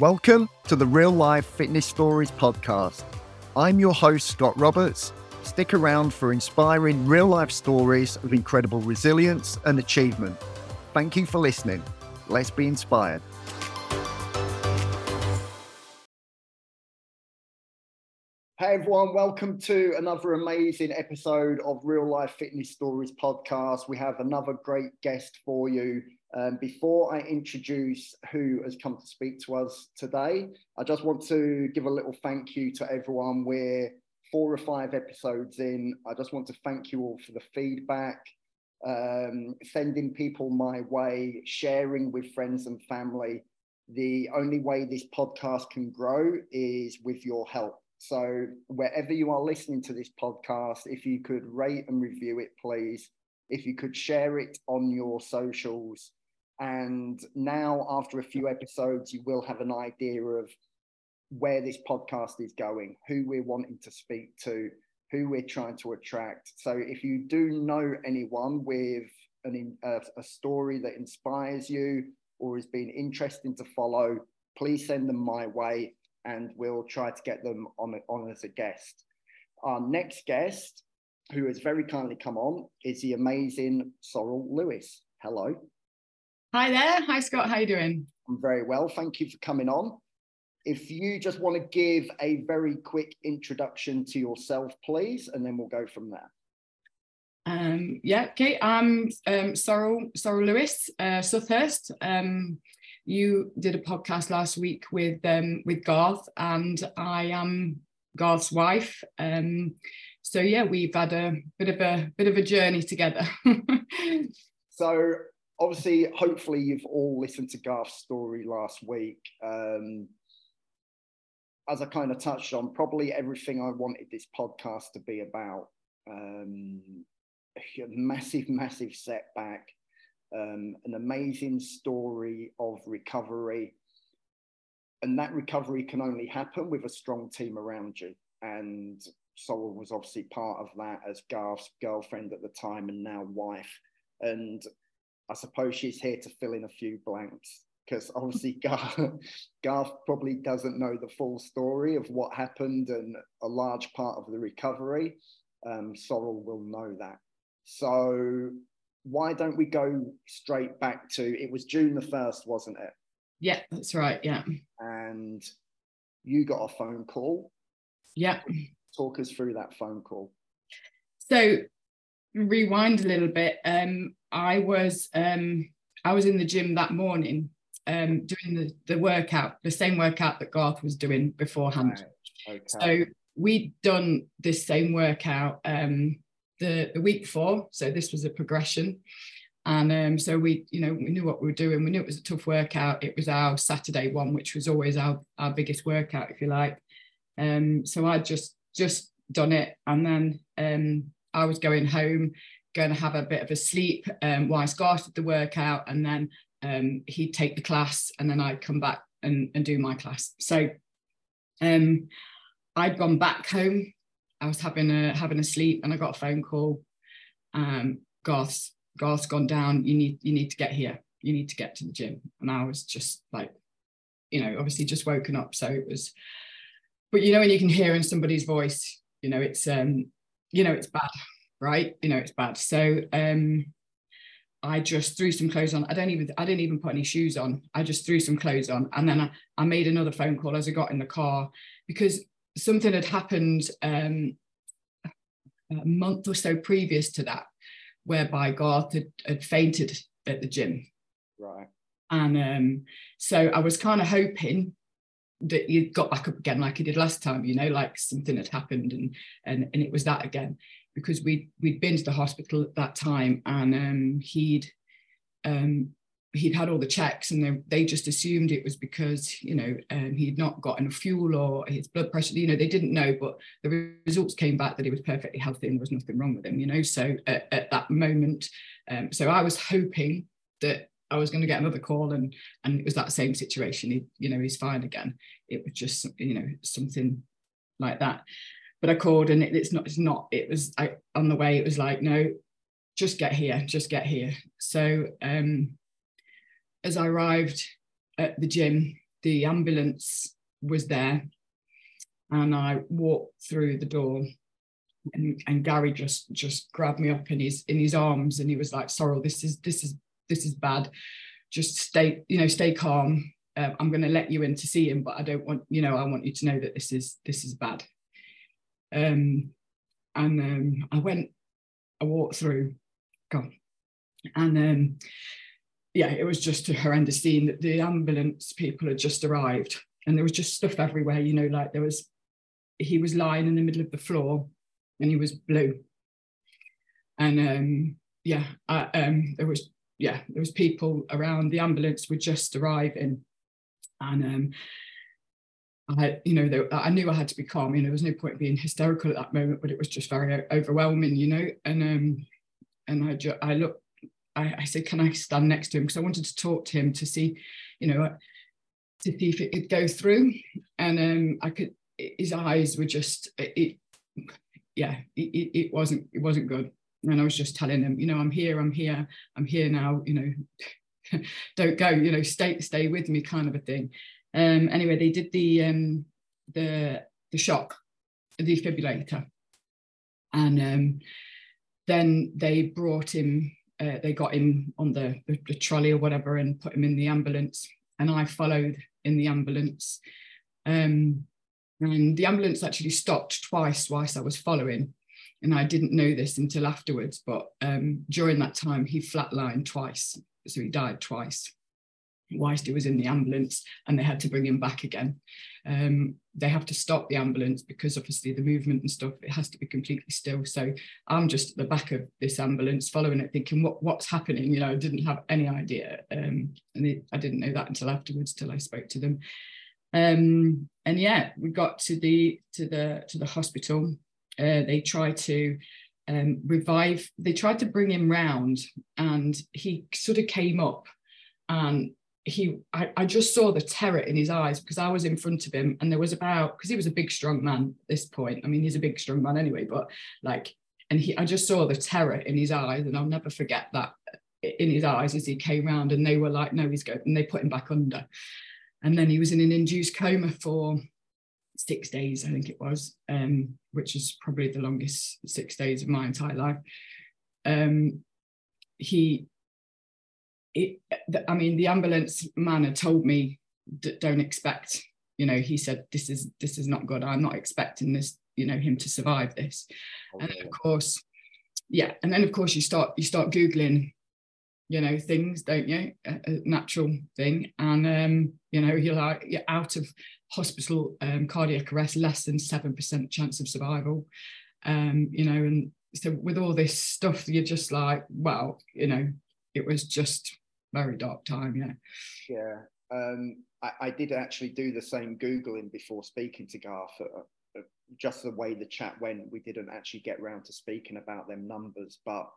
Welcome to the Real Life Fitness Stories podcast. I'm your host, Scott Roberts. Stick around for inspiring real-life stories of incredible resilience and achievement. Thank you for listening. Let's be inspired. Hey everyone, welcome to another amazing episode of Real Life Fitness Stories podcast. We have another great guest for you. Before I introduce who has come to speak to us today, I just want to give a little thank you to everyone. We're 4 or 5 episodes in. I just want to thank you all for the feedback, sending people my way, sharing with friends and family. The only way this podcast can grow is with your help. So wherever you are listening to this podcast, if you could rate and review it, please. If you could share it on your socials. And now, after a few episodes, you will have an idea of where this podcast is going, who we're wanting to speak to, who we're trying to attract. So if you do know anyone with a story that inspires you or has been interesting to follow, please send them my way and we'll try to get them on as a guest. Our next guest, who has very kindly come on, is the amazing Sorrel Lewis. Hello. Hi there. Hi, Scott. How are you doing? I'm very well. Thank you for coming on. If you just want to give a very quick introduction to yourself, please, and then we'll go from there. I'm Sorrel Lewis, Southhurst. You did a podcast last week with Garth, and I am Garth's wife. So yeah, we've had a bit of a journey together. So obviously, hopefully, you've all listened to Garth's story last week. As I kind of touched on, probably everything I wanted this podcast to be about. A massive setback, an amazing story of recovery, and that recovery can only happen with a strong team around you. And Sorrel was obviously part of that as Garth's girlfriend at the time and now wife. And I suppose she's here to fill in a few blanks, because obviously Garth probably doesn't know the full story of what happened and a large part of the recovery. Sorrel will know that. So why don't we go straight back to, it was June the 1st, wasn't it? Yeah, that's right, yeah. And you got a phone call. Yeah. Talk us through that phone call. So rewind a little bit. I was in the gym that morning doing the workout, the same workout that Garth was doing beforehand. Right. Okay. So we'd done this same workout the week before. So this was a progression. And so we knew what we were doing. We knew it was a tough workout. It was our Saturday one, which was always our biggest workout, if you like. So I just done it, and then I was going home, going to have a bit of a sleep while I started the workout, and then he'd take the class, and then I'd come back and do my class. So I'd gone back home, I was having a sleep, and I got a phone call. Garth's gone down, you need to get here, you need to get to the gym. And I was just like, obviously just woken up, so it was, but when you can hear in somebody's voice, it's it's bad, right? It's bad. So I just threw some clothes on. I didn't even put any shoes on. I just threw some clothes on, and then I made another phone call as I got in the car, because something had happened a month or so previous to that, whereby Garth had fainted at the gym. Right. And so I was kind of hoping that you got back up again like he did last time, like something had happened and it was that again, because we'd been to the hospital at that time, and he'd had all the checks, and they just assumed it was because he'd not got enough fuel or his blood pressure, they didn't know, but the results came back that he was perfectly healthy and there was nothing wrong with him, so at that moment, so I was hoping that I was going to get another call, and it was that same situation. He's fine again. It was just, something like that. But I called, and on the way, it was like, no, just get here, just get here. So as I arrived at the gym, the ambulance was there, and I walked through the door, and Gary just grabbed me up in his arms, and he was like, Sorrel, this is bad. Just stay calm. I'm going to let you in to see him, but I don't want, I want you to know that this is bad. I walked through, God, and yeah, it was just a horrendous scene. That the ambulance people had just arrived, and there was just stuff everywhere, like he was lying in the middle of the floor, and he was blue. And there was people around. The ambulance were just arriving, and I knew I had to be calm. There was no point in being hysterical at that moment, but it was just very overwhelming, And I said, can I stand next to him? Because I wanted to talk to him to see, to see if it could go through. And his eyes were just, it wasn't good. And I was just telling him, I'm here now, don't go, stay with me, kind of a thing. Anyway, they did the shock, the defibrillator. And then they brought him, they got him on the trolley or whatever, and put him in the ambulance. And I followed in the ambulance. And the ambulance actually stopped twice whilst I was following. And I didn't know this until afterwards, but during that time, he flatlined twice. So he died twice whilst he was in the ambulance, and they had to bring him back again. They have to stop the ambulance because obviously the movement and stuff, it has to be completely still. So I'm just at the back of this ambulance following it, thinking what's happening. I didn't have any idea. I didn't know that until afterwards, till I spoke to them. And yeah, we got to the hospital. They tried to revive. They tried to bring him round, and he sort of came up, and I just saw the terror in his eyes because I was in front of him, and there was because he was a big, strong man at this point. He's a big, strong man anyway, but I just saw the terror in his eyes, and I'll never forget that in his eyes as he came round, and they were like, no, he's going, and they put him back under. And then he was in an induced coma for 6 days, I think it was, which is probably the longest 6 days of my entire life. The ambulance man had told me, don't expect, he said, this is not good. I'm not expecting this, him to survive this. Okay. And of course, yeah. And then of course you start Googling, things, don't you? A natural thing. And, you're like, you're out of hospital cardiac arrest, less than 7% chance of survival, and so with all this stuff, you're just like, wow, it was just very dark time. Yeah. I did actually do the same Googling before speaking to Garth. Just the way the chat went, we didn't actually get round to speaking about them numbers, but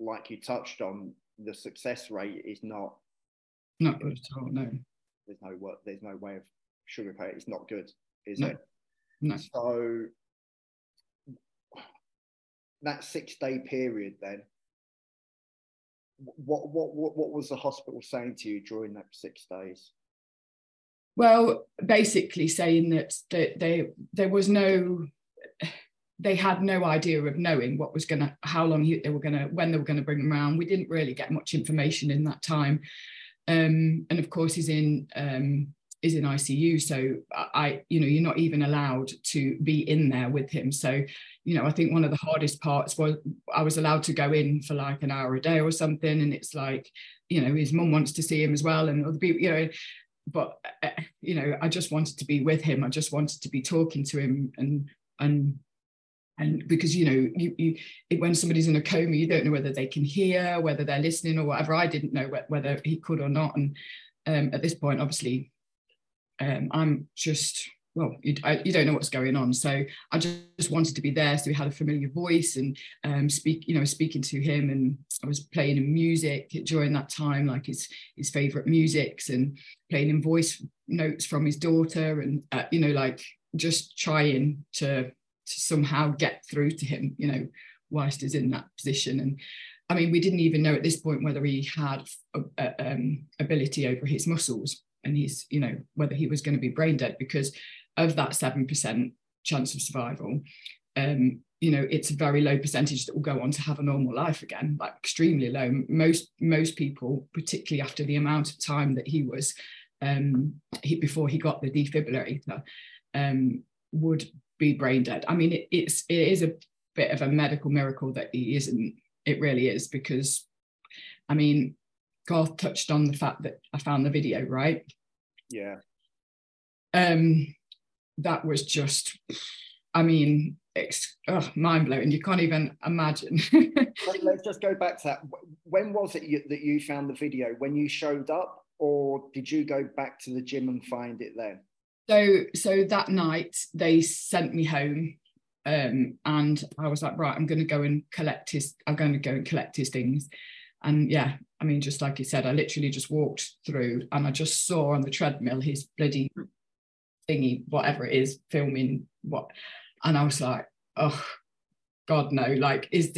like you touched on, the success rate is not good at all. No, there's no way of sugarcoat. It's not good, is it? No. So that 6 day period, then, what was the hospital saying to you during that 6 days? Well, basically saying that they had no idea of knowing what was gonna, how long when they were gonna bring him round. We didn't really get much information in that time, and of course he's in. Is in ICU, so you're not even allowed to be in there with him. So, I think one of the hardest parts was I was allowed to go in for like an hour a day or something, and it's like, his mum wants to see him as well, and other people, But I just wanted to be with him. I just wanted to be talking to him, and because when somebody's in a coma, you don't know whether they can hear, whether they're listening or whatever. I didn't know whether he could or not, and at this point, obviously. I'm just, you don't know what's going on. So I just wanted to be there. So we had a familiar voice and speaking to him, and I was playing him music during that time, like his favourite musics, and playing him voice notes from his daughter, and, just trying to somehow get through to him, whilst he's in that position. And we didn't even know at this point whether he had ability over his muscles. and he's, you know, whether he was going to be brain dead because of that 7% chance of survival. You know, it's a very low percentage that will go on to have a normal life again, like extremely low. Most people, particularly after the amount of time that he was, before he got the defibrillator, would be brain dead. I mean, it is a bit of a medical miracle that he isn't. It really is, because, I mean, Garth touched on the fact that I found the video, right? Yeah. That was just, I mean, it's mind-blowing. You can't even imagine. Let's just go back to that. When was it that you found the video? When you showed up, or did you go back to the gym and find it then? So that night they sent me home, and I was like, right, I'm going to go and collect his things. And yeah, I mean, just like you said, I literally just walked through and I just saw on the treadmill his bloody thingy, whatever it is, filming what. And I was like, oh, God, no, like, is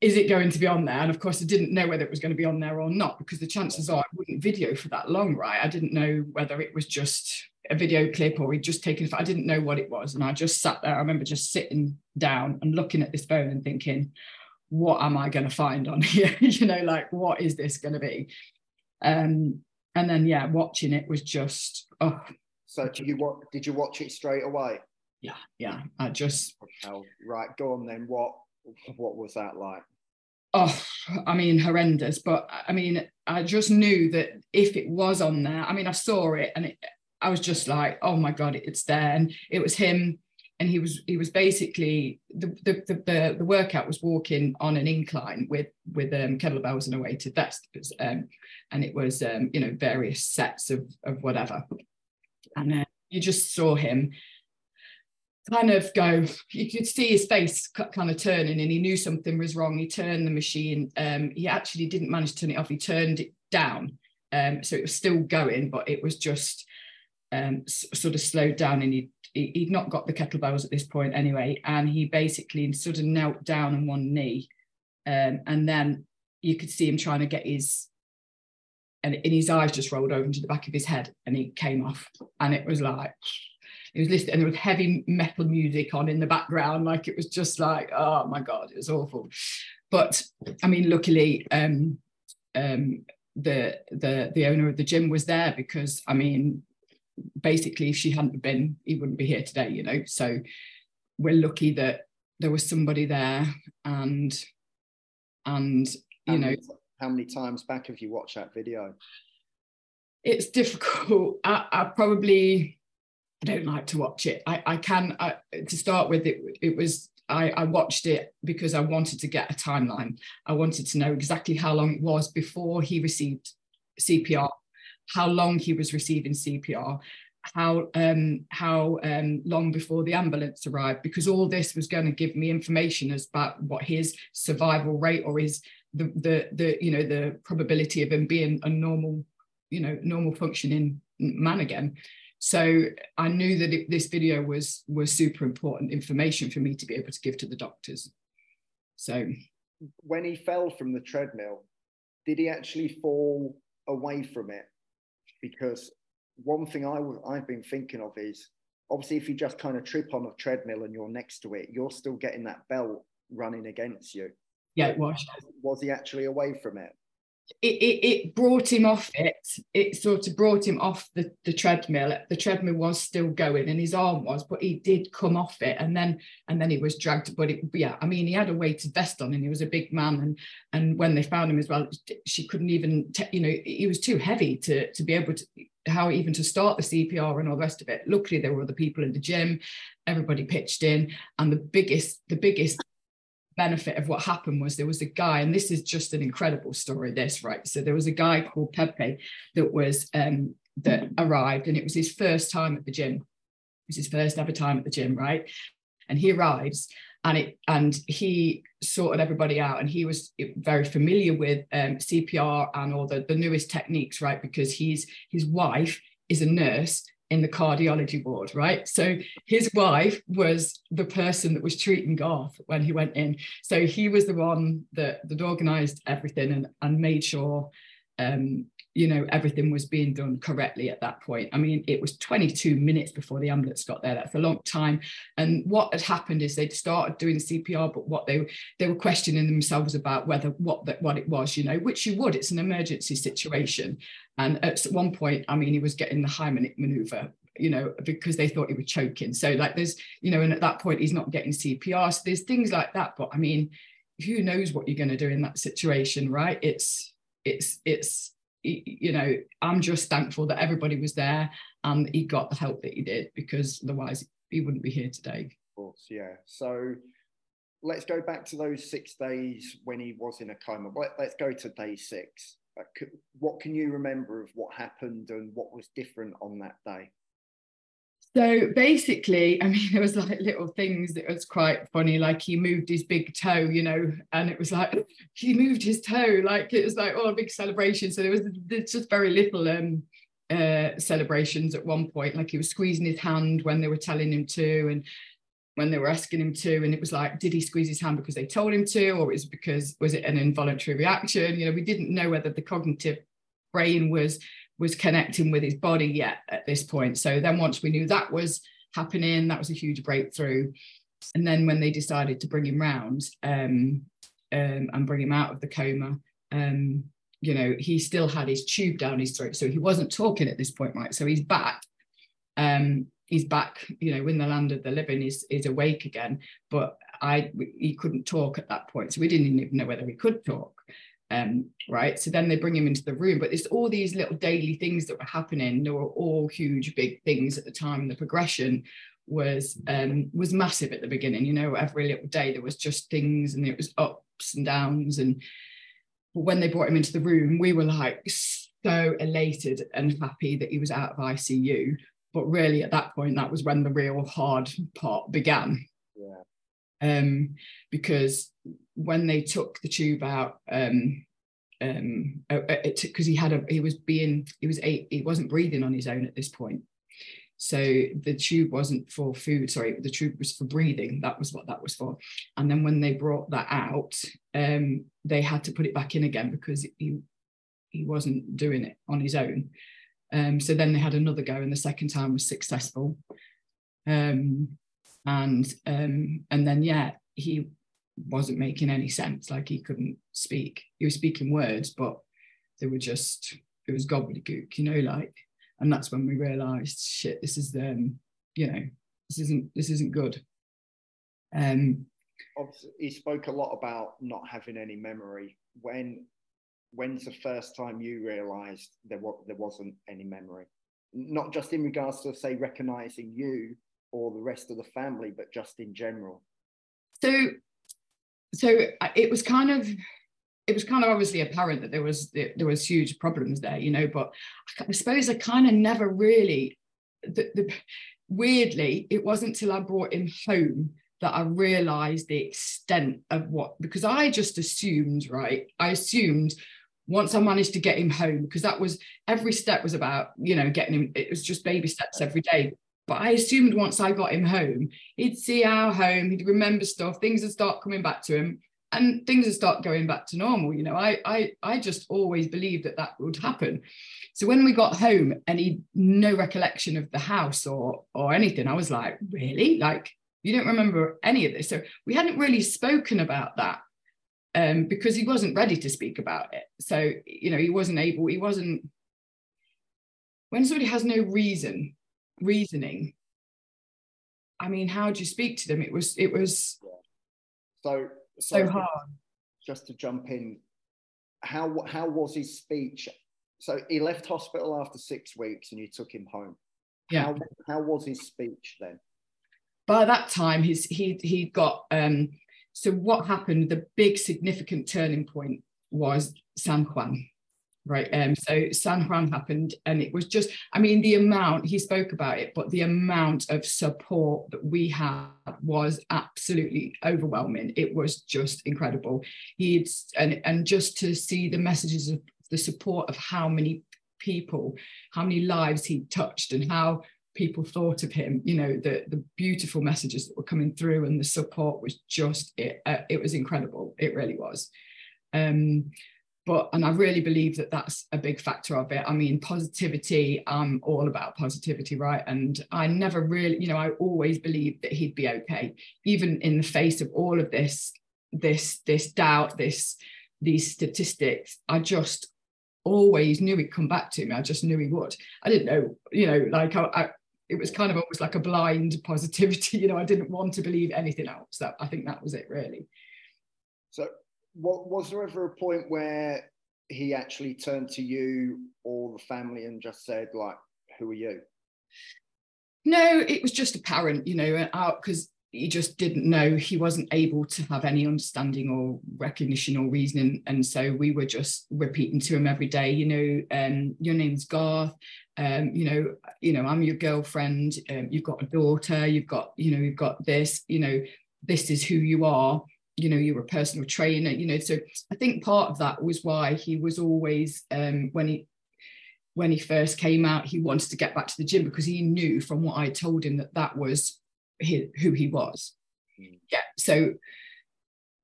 it going to be on there? And of course, I didn't know whether it was going to be on there or not, because the chances are I wouldn't video for that long, right? I didn't know whether it was just a video clip or we'd just taken it. I didn't know what it was. And I just sat there. I remember just sitting down and looking at this phone and thinking, what am I going to find on here? You know, like, what is this going to be? And then, yeah, watching it was just, oh. So did you watch it straight away? Yeah. I just... Oh, right, go on then. What was that like? Oh, I mean, horrendous. But, I mean, I just knew that if it was on there, I mean, I saw it and I was just like, oh, my God, it's there. And it was him. And he was basically, the workout was walking on an incline with kettlebells and a weighted vest. And it was, you know, various sets of whatever. And you just saw him kind of go, you could see his face kind of turning, and he knew something was wrong. He turned the machine. He actually didn't manage to turn it off. He turned it down. So it was still going, but it was just sort of slowed down, and he'd not got the kettlebells at this point anyway. And he basically sort of knelt down on one knee. And then you could see him trying to get his... And his eyes just rolled over into the back of his head, and he came off. And it was like, it was listening, and there was heavy metal music on in the background. Like, it was just like, oh my God, it was awful. But I mean, luckily, the owner of the gym was there, because I mean, basically, if she hadn't been, he wouldn't be here today, you know. So we're lucky that there was somebody there, and you know. How many times back have you watched that video? It's difficult. I probably don't like to watch it. To start with, I watched it because I wanted to get a timeline. I wanted to know exactly how long it was before he received CPR, how long he was receiving CPR, how long before the ambulance arrived, because all this was going to give me information as about what his survival rate or his the you know, the probability of him being a normal, you know, normal functioning man again. So I knew that this video was super important information for me to be able to give to the doctors. So when he fell from the treadmill, did he actually fall away from it? Because one thing I've been thinking of is, obviously, if you just kind of trip on a treadmill and you're next to it, you're still getting that belt running against you. Yeah, it was. Was he actually away from it? It brought him off it. It sort of brought him off the treadmill. The treadmill was still going, and his arm was, but he did come off it, and then he was dragged. But yeah, I mean, he had a weighted vest on, and he was a big man, and when they found him as well, she couldn't even, you know, he was too heavy to be able to, how even to start the CPR and all the rest of it. Luckily, there were other people in the gym. Everybody pitched in, and the biggest benefit of what happened was, there was a guy, and this is just an incredible story, this, right? So there was a guy called Pepe that was that arrived, and it was his first time at the gym. It was his first ever time at the gym, right? And he arrives, and he sorted everybody out, and he was very familiar with CPR and all the newest techniques, right? Because his wife is a nurse in the cardiology ward, right? So his wife was the person that was treating Garth when he went in. So he was the one that organised everything and made sure you know, everything was being done correctly at that point. I mean, it was 22 minutes before the ambulance got there. That's a long time. And what had happened is they'd started doing CPR, but what they were questioning themselves about whether what it was, you know, which you would, it's an emergency situation. And at one point, I mean, he was getting the Heimlich maneuver, you know, because they thought he was choking. So like there's, you know, and at that point, he's not getting CPR. So there's things like that. But I mean, who knows what you're going to do in that situation, right? It's, you know, I'm just thankful that everybody was there and he got the help that he did, because otherwise he wouldn't be here today. Of course, yeah. So let's go back to those 6 days when he was in a coma. Let's go to day 6. What can you remember of what happened and what was different on that day? So basically, I mean, there was like little things that was quite funny, like he moved his big toe, you know, and it was like, he moved his toe, like it was like, oh, a big celebration. So there's just very little celebrations at one point, like he was squeezing his hand when they were telling him to, and when they were asking him to, and it was like, did he squeeze his hand because they told him to, or is it because, was it an involuntary reaction? You know, we didn't know whether the cognitive brain was connecting with his body yet at this point. So then once we knew that was happening, that was a huge breakthrough. And then when they decided to bring him round and bring him out of the coma, you know, he still had his tube down his throat. So he wasn't talking at this point, right? So he's back, you know, in the land of the living, is awake again, but he couldn't talk at that point. So we didn't even know whether he could talk. Right, so then they bring him into the room, but it's all these little daily things that were happening. They were all huge, big things at the time. The progression was massive at the beginning. You know, every little day there was just things, and it was ups and downs. And but when they brought him into the room, we were like so elated and happy that he was out of ICU. But really, at that point, that was when the real hard part began. Yeah. Because when they took the tube out, because he wasn't breathing on his own at this point. So the tube wasn't for food, sorry, the tube was for breathing. That was what that was for. And then when they brought that out, they had to put it back in again because he wasn't doing it on his own. So then they had another go, and the second time was successful. And then, yeah, he wasn't making any sense. Like, he couldn't speak. He was speaking words, but they were just, it was gobbledygook, you know, like, and that's when we realised, shit, this is, you know, this isn't good. He spoke a lot about not having any memory. When's the first time you realised there wasn't any memory? Not just in regards to, say, recognising you, or the rest of the family, but just in general. So it was kind of obviously apparent that there was huge problems there, you know. But I suppose I kind of never really. Weirdly, it wasn't till I brought him home that I realised the extent of what, because I just assumed, right? I assumed. Once I managed to get him home, because that was, every step was about, you know, getting him. It was just baby steps every day. But I assumed once I got him home, he'd see our home, he'd remember stuff, things would start coming back to him, and things would start going back to normal. You know, I just always believed that would happen. So when we got home and he'd no recollection of the house or anything, I was like, really? Like, you don't remember any of this? So we hadn't really spoken about that because he wasn't ready to speak about it. So, you know, when somebody has no reasoning, I mean, how do you speak to them? It was yeah. so hard. Just to jump in, how was his speech? So he left hospital after 6 weeks and you took him home. Yeah. How was his speech then? By that time, he got so what happened, the big significant turning point was San Juan. Right. So San Juan happened, and it was just, I mean, the amount, he spoke about it, but the amount of support that we had was absolutely overwhelming. It was just incredible. And just to see the messages of the support of how many people, how many lives he touched, and how people thought of him, you know, the beautiful messages that were coming through, and the support was just, it was incredible. It really was. And I really believe that that's a big factor of it. I mean, positivity, I'm all about positivity, right? And I never really, you know, I always believed that he'd be okay, even in the face of all of this doubt, these statistics. I just always knew he'd come back to me. I just knew he would. I didn't know, you know, like I it was kind of almost like a blind positivity. You know, I didn't want to believe anything else. That I think that was it, really. So was there ever a point where he actually turned to you or the family and just said, like, who are you? No, it was just apparent, you know, because he just didn't know. He wasn't able to have any understanding or recognition or reasoning. And so we were just repeating to him every day, you know, your name's Garth, you know, I'm your girlfriend, you've got a daughter, you've got this, you know, this is who you are. You know, you were a personal trainer, you know, so I think part of that was why he was always, when he first came out, he wanted to get back to the gym, because he knew from what I told him that that was who he was. Yeah, so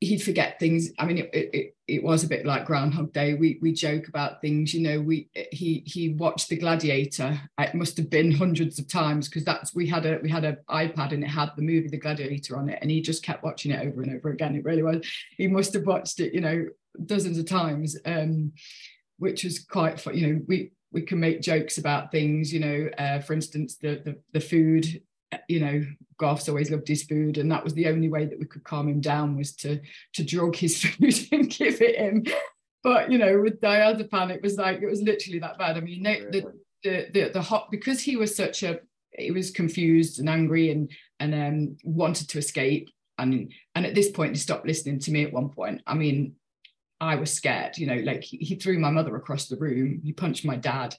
he'd forget things. I mean, it was a bit like Groundhog Day. We joke about things, you know. He watched The Gladiator. It must have been hundreds of times, because that's we had an iPad and it had the movie The Gladiator on it, and he just kept watching it over and over again. It really was. He must have watched it, you know, dozens of times, which was quite fun. You know, we can make jokes about things, you know. For instance, the food. You know, Garth's always loved his food, and that was the only way that we could calm him down, was to drug his food and give it him. But you know, with diazepam, it was literally that bad. I mean, no, the hot, because he was confused and angry and wanted to escape, and at this point he stopped listening to me. At one point, I mean, I was scared. You know, like he threw my mother across the room. He punched my dad.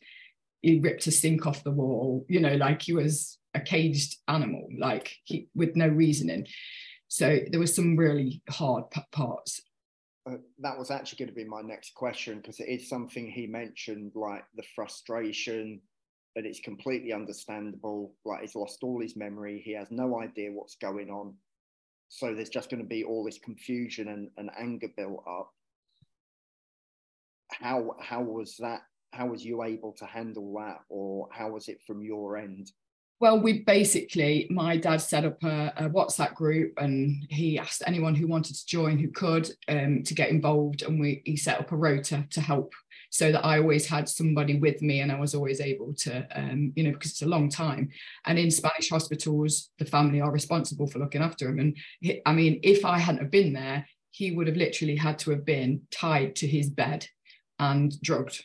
He ripped a sink off the wall. You know, like he was a caged animal, like he, with no reasoning. So there were some really hard parts. That was actually going to be my next question, because it is something he mentioned, like the frustration, that it's completely understandable. Like he's lost all his memory, he has no idea what's going on, so there's just going to be all this confusion and anger built up. How was you able to handle that, or how was it from your end? Well, my dad set up a WhatsApp group, and he asked anyone who wanted to join, who could, to get involved. And he set up a rota to help, so that I always had somebody with me, and I was always able to, you know, because it's a long time. And in Spanish hospitals, the family are responsible for looking after him. And I mean, if I hadn't have been there, he would have literally had to have been tied to his bed and drugged.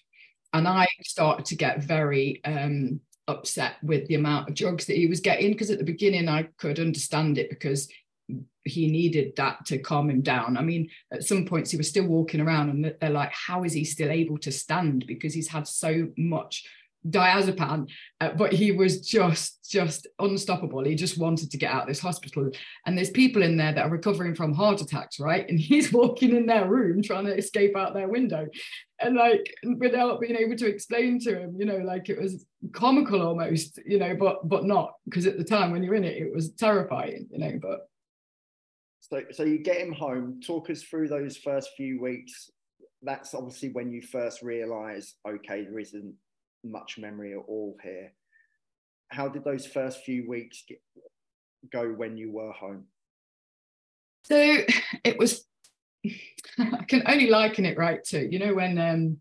And I started to get very... upset with the amount of drugs that he was getting, because at the beginning I could understand it, because he needed that to calm him down. I mean, at some points he was still walking around, and they're like, how is he still able to stand, because he's had so much diazepam, but he was just unstoppable. He just wanted to get out of this hospital, and there's people in there that are recovering from heart attacks, right, and he's walking in their room trying to escape out their window, and like without being able to explain to him, you know, like it was comical almost, you know, but not, because at the time when you're in it, it was terrifying, you know. But so you get him home. Talk us through those first few weeks. That's obviously when you first realize, okay, there isn't much memory at all here. How did those first few weeks go when you were home? So it was, I can only liken it, right, to, you know, when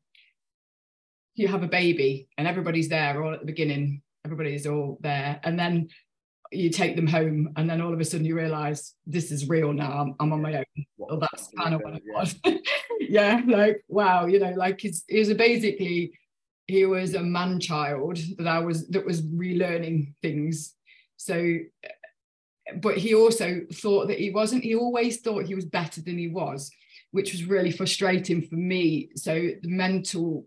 you have a baby and everybody's there all at the beginning, everybody's all there, and then you take them home, and then all of a sudden you realize this is real now. I'm on my own. Well, that's kind of what it was. Yeah, like wow, you know, like it's basically, he was a man-child that was relearning things. So, but he also thought that he wasn't. He always thought he was better than he was, which was really frustrating for me. So the mental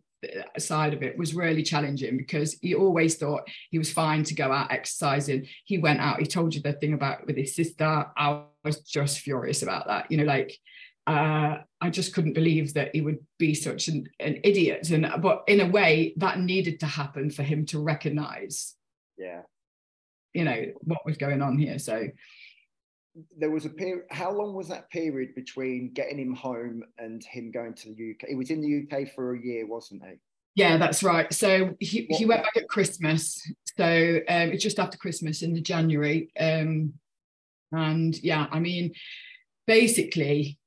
side of it was really challenging, because he always thought he was fine to go out exercising. He went out. He told you the thing about with his sister. I was just furious about that. You know, like. I just couldn't believe that he would be such an idiot, but in a way that needed to happen for him to recognize, yeah, you know, what was going on here. So there was a period. How long was that period between getting him home and him going to the UK? He was in the UK for a year, wasn't he? Yeah, that's right. So he went back at Christmas. So it's just after Christmas in the January. And yeah, I mean, basically,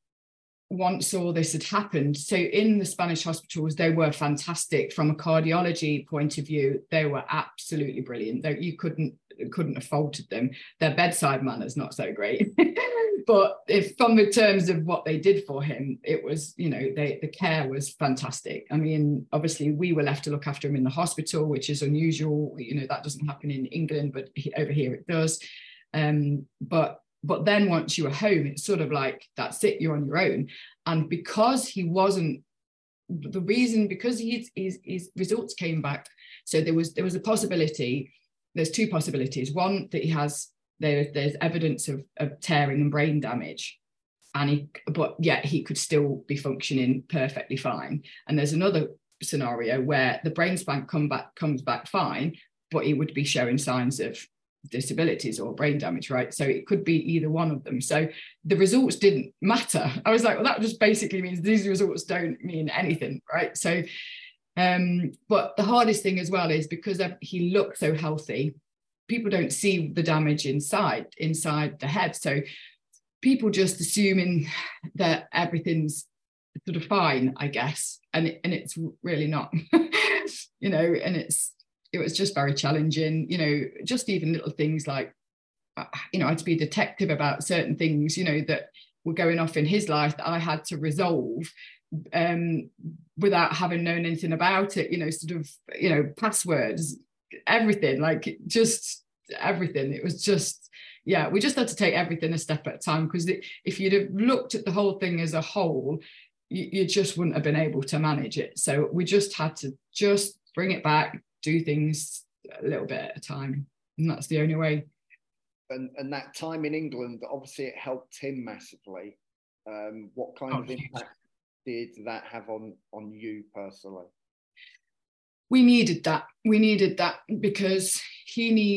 once all this had happened, so in the Spanish hospitals, they were fantastic. From a cardiology point of view, they were absolutely brilliant. You couldn't have faulted them. Their bedside manner's not so great. But if from the terms of what they did for him, it was, you know, the care was fantastic. I mean, obviously we were left to look after him in the hospital, which is unusual. You know, that doesn't happen in England, but over here it does. But then once you were home, it's sort of like, that's it, you're on your own. And because he wasn't, the reason, because his results came back, so there was a possibility, there's two possibilities. One, that he has, there's evidence of tearing and brain damage, and yet he could still be functioning perfectly fine. And there's another scenario where the brain span comes back fine, but he would be showing signs of disabilities or brain damage, right? So it could be either one of them. So the results didn't matter. I was like, well, that just basically means these results don't mean anything, right? So but the hardest thing as well is because he looked so healthy, people don't see the damage inside the head. So people just assuming that everything's sort of fine, I guess, and it's really not. You know, and it was just very challenging, you know, just even little things like, you know, I had to be detective about certain things, you know, that were going off in his life that I had to resolve without having known anything about it, you know, sort of, you know, passwords, everything, like just everything. It was just, yeah, we just had to take everything a step at a time, because if you'd have looked at the whole thing as a whole, you just wouldn't have been able to manage it. So we just had to just bring it back, do things a little bit at a time, and that's the only way. And that time in England, obviously it helped him massively. What kind of impact did that have on you personally? We needed that because he's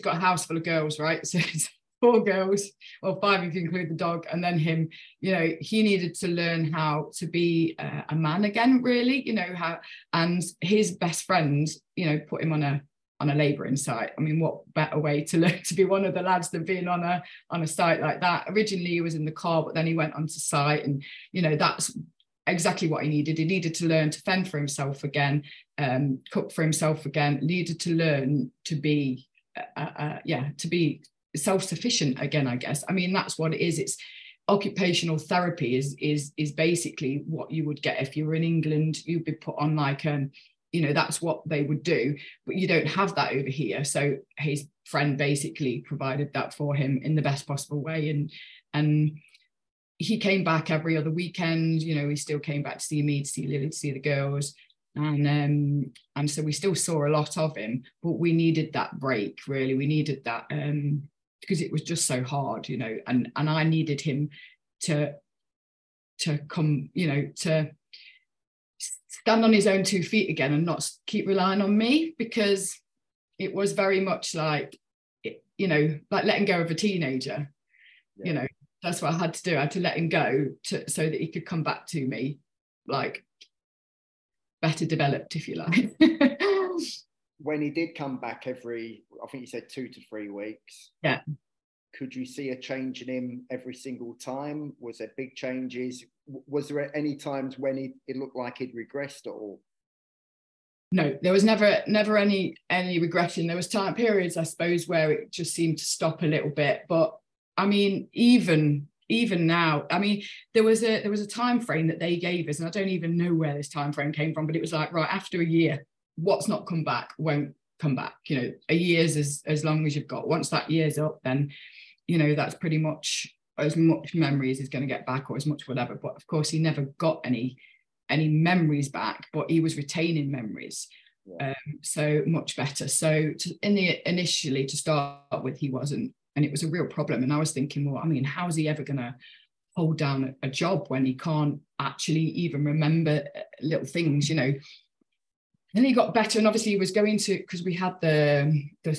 got a house full of girls, right? So it's 4 girls, or 5 if you include the dog, and then him. You know, he needed to learn how to be a man again, really, you know, how. And his best friend, you know, put him on a labouring site. I mean, what better way to learn to be one of the lads than being on a site like that? Originally he was in the car, but then he went onto site, and you know, that's exactly what he needed. He needed to learn to fend for himself again, cook for himself again, needed to learn to be self-sufficient again, I guess. I mean, that's what it is. It's occupational therapy is basically what you would get if you were in England. You'd be put on like you know, that's what they would do, but you don't have that over here. So his friend basically provided that for him in the best possible way, and he came back every other weekend. You know, he still came back to see me, to see Lily, to see the girls. And so we still saw a lot of him, but we needed that break, really. We needed that because it was just so hard, you know, and I needed him to come, you know, to stand on his own 2 feet again and not keep relying on me, because it was very much like, you know, like letting go of a teenager. Yeah. You know, that's what I had to do. I had to let him go so that he could come back to me, like, better developed, if you like. When he did come back every, I think you said 2 to 3 weeks. Yeah. Could you see a change in him every single time? Was there big changes? Was there any times when it looked like he'd regressed at all? No, there was never any regression. There was time periods, I suppose, where it just seemed to stop a little bit. But I mean, even now, I mean, there was a time frame that they gave us, and I don't even know where this time frame came from, but it was like, right, after a year, what's not come back won't come back. You know, a year's as long as you've got. Once that year's up, then, you know, that's pretty much memories is going to get back, or as much whatever. But of course, he never got any memories back, but he was retaining memories. Yeah. So much better. So initially to start with, he wasn't. And it was a real problem. And I was thinking, well, I mean, how is he ever going to hold down a job when he can't actually even remember little things, you know? And he got better, and obviously he was going to, because we had the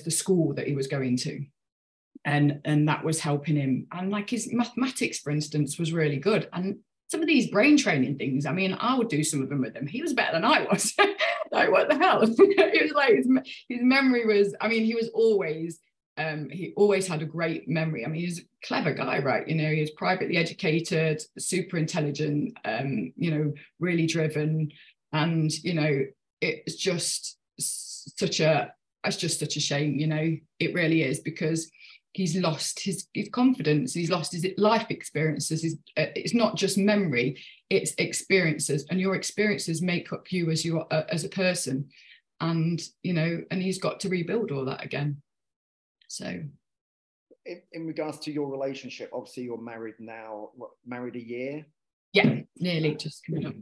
school that he was going to, and that was helping him. And like his mathematics, for instance, was really good. And some of these brain training things, I mean, I would do some of them with him. He was better than I was. Like, what the hell? It was like his memory was, I mean, he always had a great memory. I mean, he's a clever guy, right? You know, he was privately educated, super intelligent, you know, really driven. And, you know, it's just such a, shame, you know, it really is, because he's lost his confidence. He's lost his life experiences. It's not just memory, it's experiences, and your experiences make up you as you are, as a person. And, you know, and he's got to rebuild all that again. So in regards to your relationship, obviously you're married now, what, married a year? Yeah, nearly, just coming up.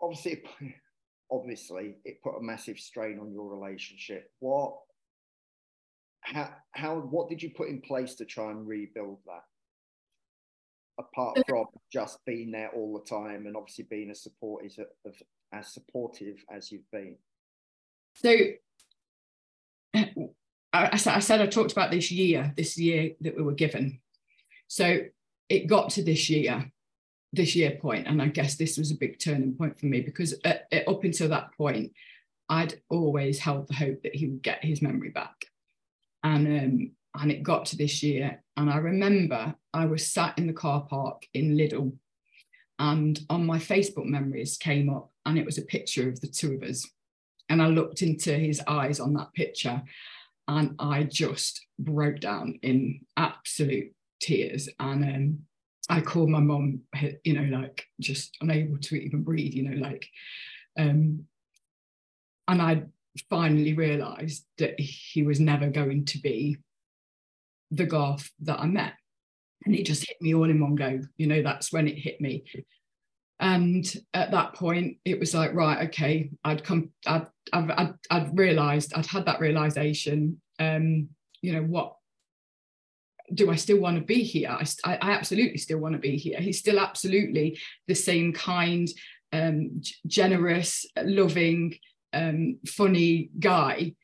Obviously it put a massive strain on your relationship. What did you put in place to try and rebuild that? Apart from just being there all the time and obviously being as supportive as you've been. So I talked about this year that we were given. So it got to this year point, and I guess this was a big turning point for me, because up until that point, I'd always held the hope that he would get his memory back. And it got to this year, and I remember I was sat in the car park in Lidl, and on my Facebook memories came up, and it was a picture of the two of us, and I looked into his eyes on that picture, and I just broke down in absolute tears. And I called my mum, you know, like just unable to even breathe, you know, like, and I finally realised that he was never going to be the Garth that I met. And it just hit me all in one go, you know, that's when it hit me. And at that point, it was like, right, okay, I'd realised, I'd had that realisation, you know, what, do I still want to be here? I absolutely still want to be here. He's still absolutely the same kind, generous, loving, funny guy,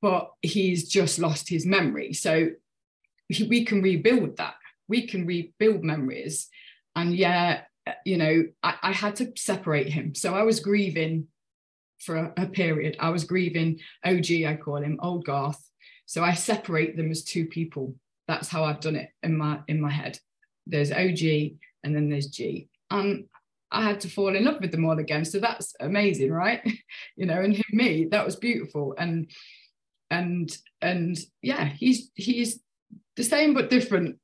but he's just lost his memory. So we can rebuild that. We can rebuild memories. And yeah, you know, I had to separate him. So I was grieving for a period. I was grieving OG, I call him, old Garth. So I separate them as two people. That's how I've done it in my head. There's OG and then there's G. And I had to fall in love with them all again. So that's amazing, right? You know, and me, that was beautiful. And yeah, he's the same but different.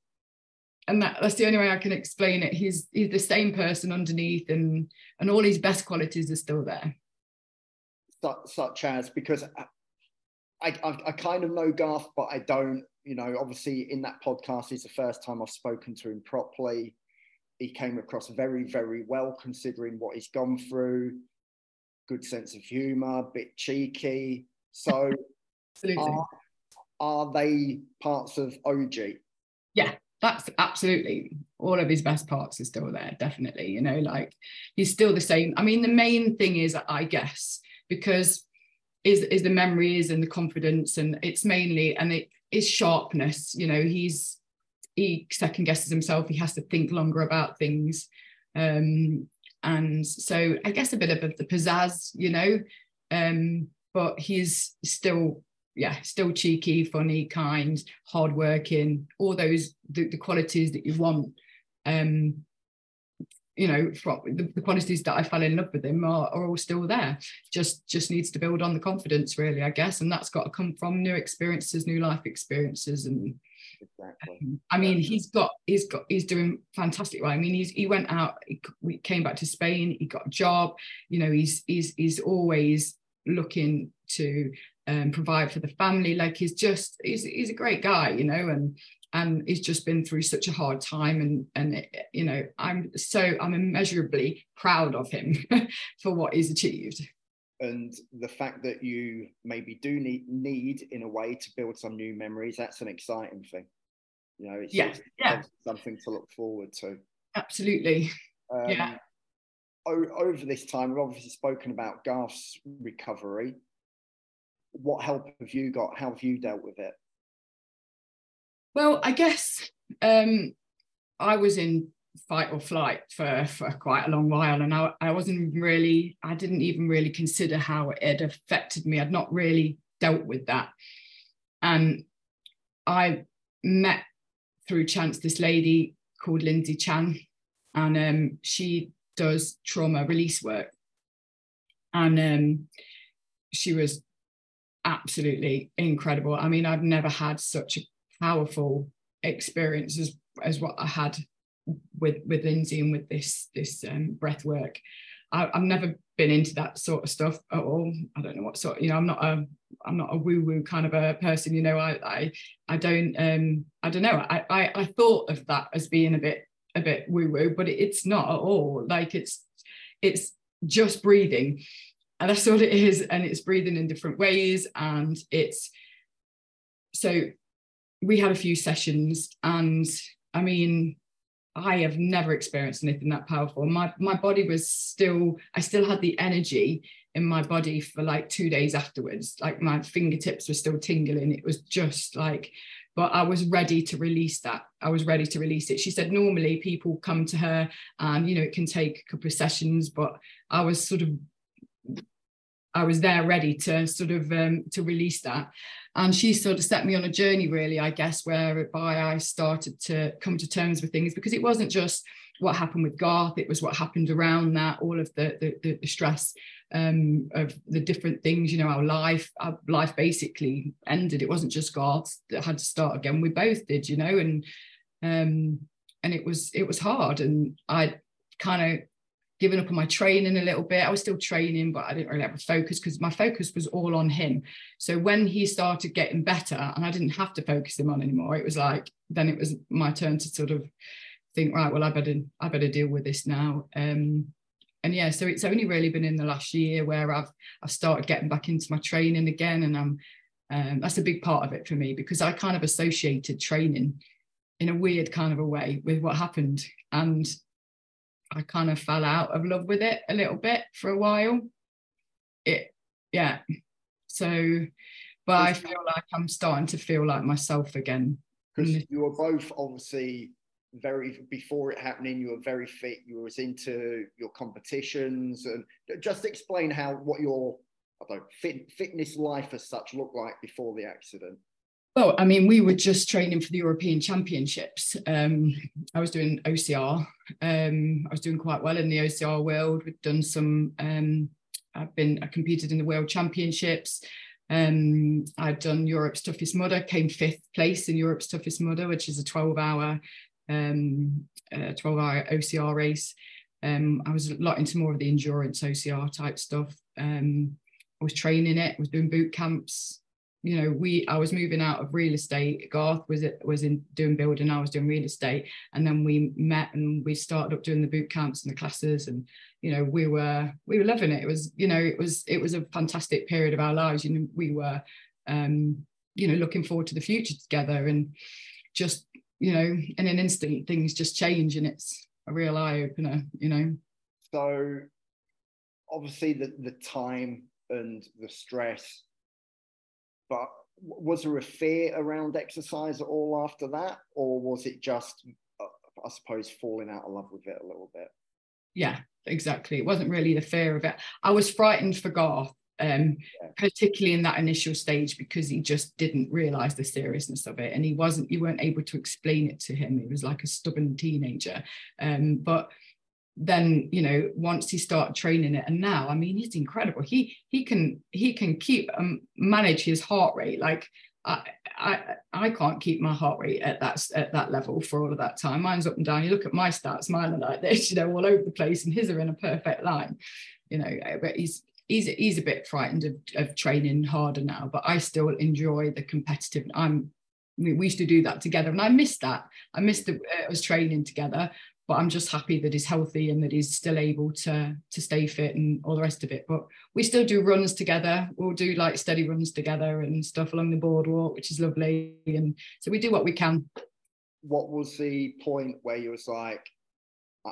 And that's the only way I can explain it. He's the same person underneath, and all his best qualities are still there. Such as, because I kind of know Garth, but I don't, you know, obviously in that podcast, it's the first time I've spoken to him properly. He came across very, very well, considering what he's gone through. Good sense of humour, a bit cheeky. So are they parts of OG? Yeah, that's absolutely. All of his best parts are still there, definitely. You know, like he's still the same. I mean, the main thing is, I guess, because is the memories and the confidence, and it's mainly, and it is sharpness. You know, he second guesses himself. He has to think longer about things, and so I guess a bit of the pizzazz, you know. But he's still cheeky, funny, kind, hardworking, all those the qualities that you want. You know, from the qualities that I fell in love with him are all still there. Just needs to build on the confidence, really, I guess, and that's got to come from new experiences, new life experiences, and. Exactly. I mean, he's doing fantastic, right? I mean, he went out, we came back to Spain, he got a job, you know, he's always looking to provide for the family. Like he's a great guy, you know, and he's just been through such a hard time, and you know, I'm immeasurably proud of him for what he's achieved. And the fact that you maybe do need in a way to build some new memories, that's an exciting thing. You know, it's something to look forward to. Absolutely. over this time, we've obviously spoken about Garth's recovery. What help have you got? How have you dealt with it? Well, I guess I was in fight or flight for quite a long while, and I didn't even really consider how it affected me. I'd not really dealt with that. And I met through chance this lady called Lindsay Chan, and she does trauma release work, and she was absolutely incredible. I mean, I've never had such a powerful experience as what I had with Lindsay and with this breath work. I've never been into that sort of stuff at all. I don't know what sort, you know, I'm not a woo-woo kind of a person, you know. I thought of that as being a bit woo-woo, but it's not at all. Like, it's just breathing, and that's all it is, and it's breathing in different ways. And it's, so we had a few sessions, and I mean, I have never experienced anything that powerful. My body was I still had the energy in my body for like 2 days afterwards. Like, my fingertips were still tingling. It was just like, but I was ready to release that. I was ready to release it. She said normally people come to her and, you know, it can take a couple of sessions, but I was there ready to sort of to release that. And she sort of set me on a journey, really, I guess, whereby I started to come to terms with things, because it wasn't just what happened with Garth, it was what happened around that, all of the stress of the different things, you know. Our life basically ended. It wasn't just Garth that had to start again, we both did, you know. And it was hard, and I'd kind of given up on my training a little bit. I was still training, but I didn't really have a focus, because my focus was all on him. So when he started getting better and I didn't have to focus him on anymore, it was like, then it was my turn to sort of think, right, well, I better deal with this now. And yeah, so it's only really been in the last year where I've started getting back into my training again. And that's a big part of it for me, because I kind of associated training in a weird kind of a way with what happened. And I kind of fell out of love with it a little bit for a while. So, but I feel like I'm starting to feel like myself again. Because you were both obviously very, before it happening, you were very fit, you were into your competitions. And just explain what your fitness life as such looked like before the accident. Well, I mean, we were just training for the European Championships. I was doing OCR. I was doing quite well in the OCR world. We'd done some, I competed in the World Championships. I'd done Europe's Toughest Mudder, came 5th place in Europe's Toughest Mudder, which is a 12-hour OCR race. I was a lot into more of the endurance OCR type stuff. I was training it, I was doing boot camps. You know, I was moving out of real estate. Garth was in doing building, I was doing real estate, and then we met and we started up doing the boot camps and the classes, and you know, we were loving it. It was, you know, it was a fantastic period of our lives. You know, we were you know, looking forward to the future together, and just, you know, in an instant things just change, and it's a real eye-opener, you know. So obviously the time and the stress. But was there a fear around exercise at all after that? Or was it just, I suppose, falling out of love with it a little bit? Yeah, exactly. It wasn't really the fear of it. I was frightened for Garth, particularly in that initial stage, because he just didn't realise the seriousness of it. And you weren't able to explain it to him. He was like a stubborn teenager. But then, you know, once he started training it, and now, I mean, he's incredible. He can keep manage his heart rate. Like I can't keep my heart rate at that level for all of that time. Mine's up and down. You look at my stats, mine are like this, you know, all over the place, and his are in a perfect line, you know. But he's a bit frightened of training harder now, but I still enjoy the competitive. We used to do that together, and I missed that. I missed the us training together. But I'm just happy that he's healthy and that he's still able to stay fit and all the rest of it. But we still do runs together. We'll do like steady runs together and stuff along the boardwalk, which is lovely. And so we do what we can. What was the point where you was like,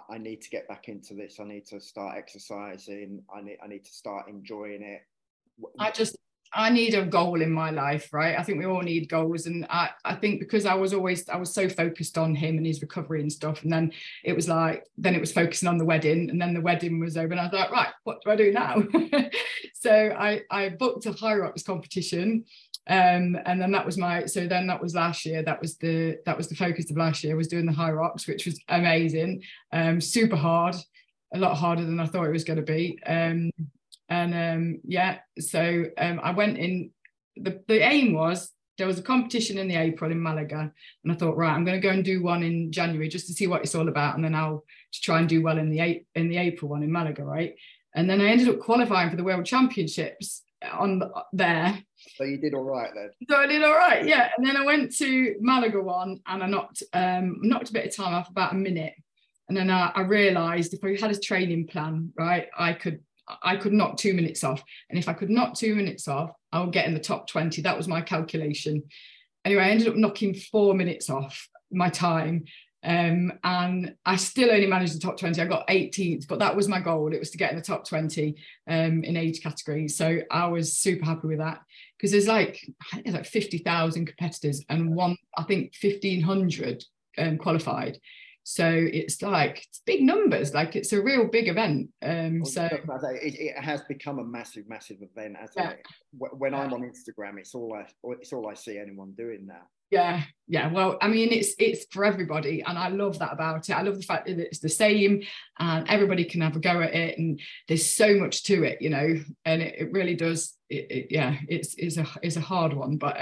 I need to get back into this. I need to start exercising. I need to start enjoying it. I need a goal in my life, right? I think we all need goals. And I think because I was so focused on him and his recovery and stuff. And then it was like, then it was focusing on the wedding, and then the wedding was over and I was like, right, what do I do now? So I booked a Hyrox competition. And then that was last year. That was the focus of last year, was doing the Hyrox, which was amazing. Super hard, a lot harder than I thought it was going to be. I went in, the aim was, there was a competition in the April in Malaga, and I thought, right, I'm going to go and do one in January just to see what it's all about, and then I'll just try and do well in the April one in Malaga, right? And then I ended up qualifying for the World Championships there. So you did all right then? So I did all right, yeah. And then I went to Malaga one, and I knocked a bit of time off, about a minute, and then I realised if I had a training plan, right, I could knock 2 minutes off. And if I could knock 2 minutes off, I would get in the top 20. That was my calculation. Anyway, I ended up knocking 4 minutes off my time. And I still only managed the top 20. I got 18th, but that was my goal. It was to get in the top 20 in age category. So I was super happy with that, because there's like 50,000 competitors, and I think 1,500 qualified. So it's big numbers, like it's a real big event. It has become a massive, massive event, hasn't it? When I'm on Instagram, it's all I see anyone doing now. Yeah. Well, I mean, it's for everybody, and I love that about it. I love the fact that it's the same, and everybody can have a go at it, and there's so much to it, you know. And it really does. It's a hard one, but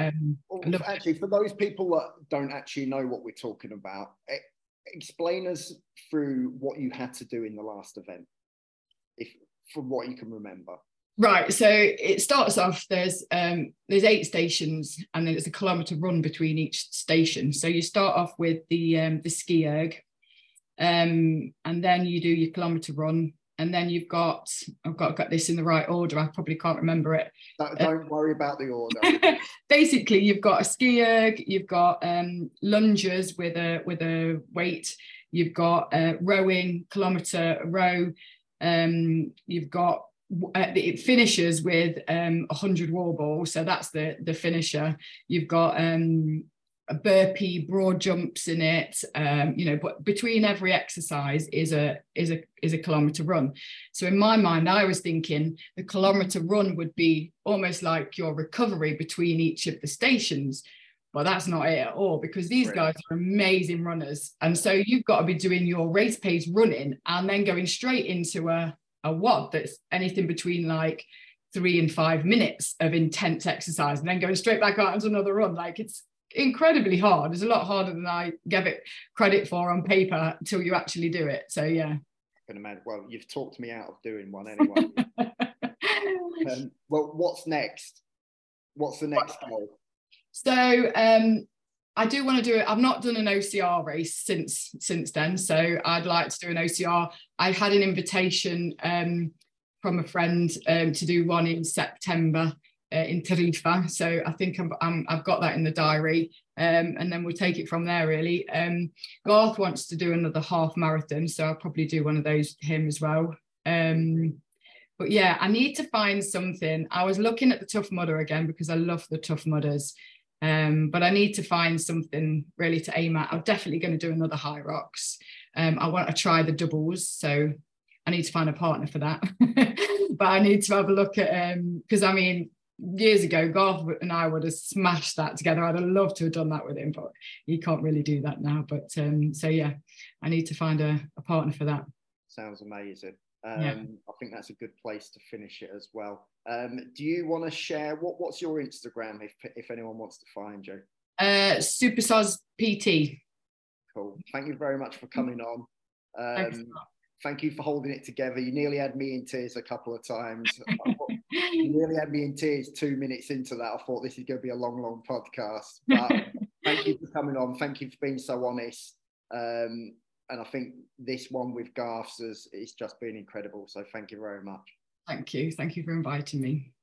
for those people that don't actually know what we're talking about. Explain us through what you had to do in the last event, if from what you can remember. Right, so it starts off, there's 8 stations, and then it's a kilometre run between each station. So you start off with the ski erg, and then you do your kilometre run, and then you've got, I've got this in the right order, I probably can't remember it. Don't worry about the order. Basically, you've got a ski erg, you've got lunges with a weight, you've got rowing, kilometre row, you've got, it finishes with 100 wall balls, so that's the finisher. You've got a burpee, broad jumps in it, but between every exercise is a kilometre run. So in my mind, I was thinking the kilometre run would be almost like your recovery between each of the stations. Well, that's not it at all, because these guys are amazing runners. And so you've got to be doing your race pace running and then going straight into a WOD that's anything between like 3 and 5 minutes of intense exercise, and then going straight back out into another run. Like, it's incredibly hard. It's a lot harder than I gave it credit for on paper until you actually do it. So yeah, I can imagine. Well, you've talked me out of doing one anyway. Well, what's next? What's the next goal? So I do want to do it. I've not done an OCR race since then, so I'd like to do an OCR. I had an invitation from a friend to do one in September. In Tarifa, so I think I've got that in the diary, and then we'll take it from there, really. Garth wants to do another half marathon, so I'll probably do one of those for him as well. But yeah, I need to find something. I was looking at the Tough Mudder again, because I love the Tough Mudders, but I need to find something really to aim at. I'm definitely going to do another Hyrox. I want to try the doubles, so I need to find a partner for that. But I need to have a look at, because I mean, years ago, Garth and I would have smashed that together. I'd have loved to have done that with him, but he can't really do that now. But so yeah, I need to find a partner for that. Sounds amazing. Yeah. I think that's a good place to finish it as well. Do you want to share what's your Instagram if anyone wants to find you? SuperSozPT. Cool. Thank you very much for coming on. Thank you for holding it together. You nearly had me in tears a couple of times. You nearly had me in tears 2 minutes into that. I thought this is going to be a long, long podcast. But thank you for coming on. Thank you for being so honest. And I think this one with Garth's has just been incredible. So thank you very much. Thank you. Thank you for inviting me.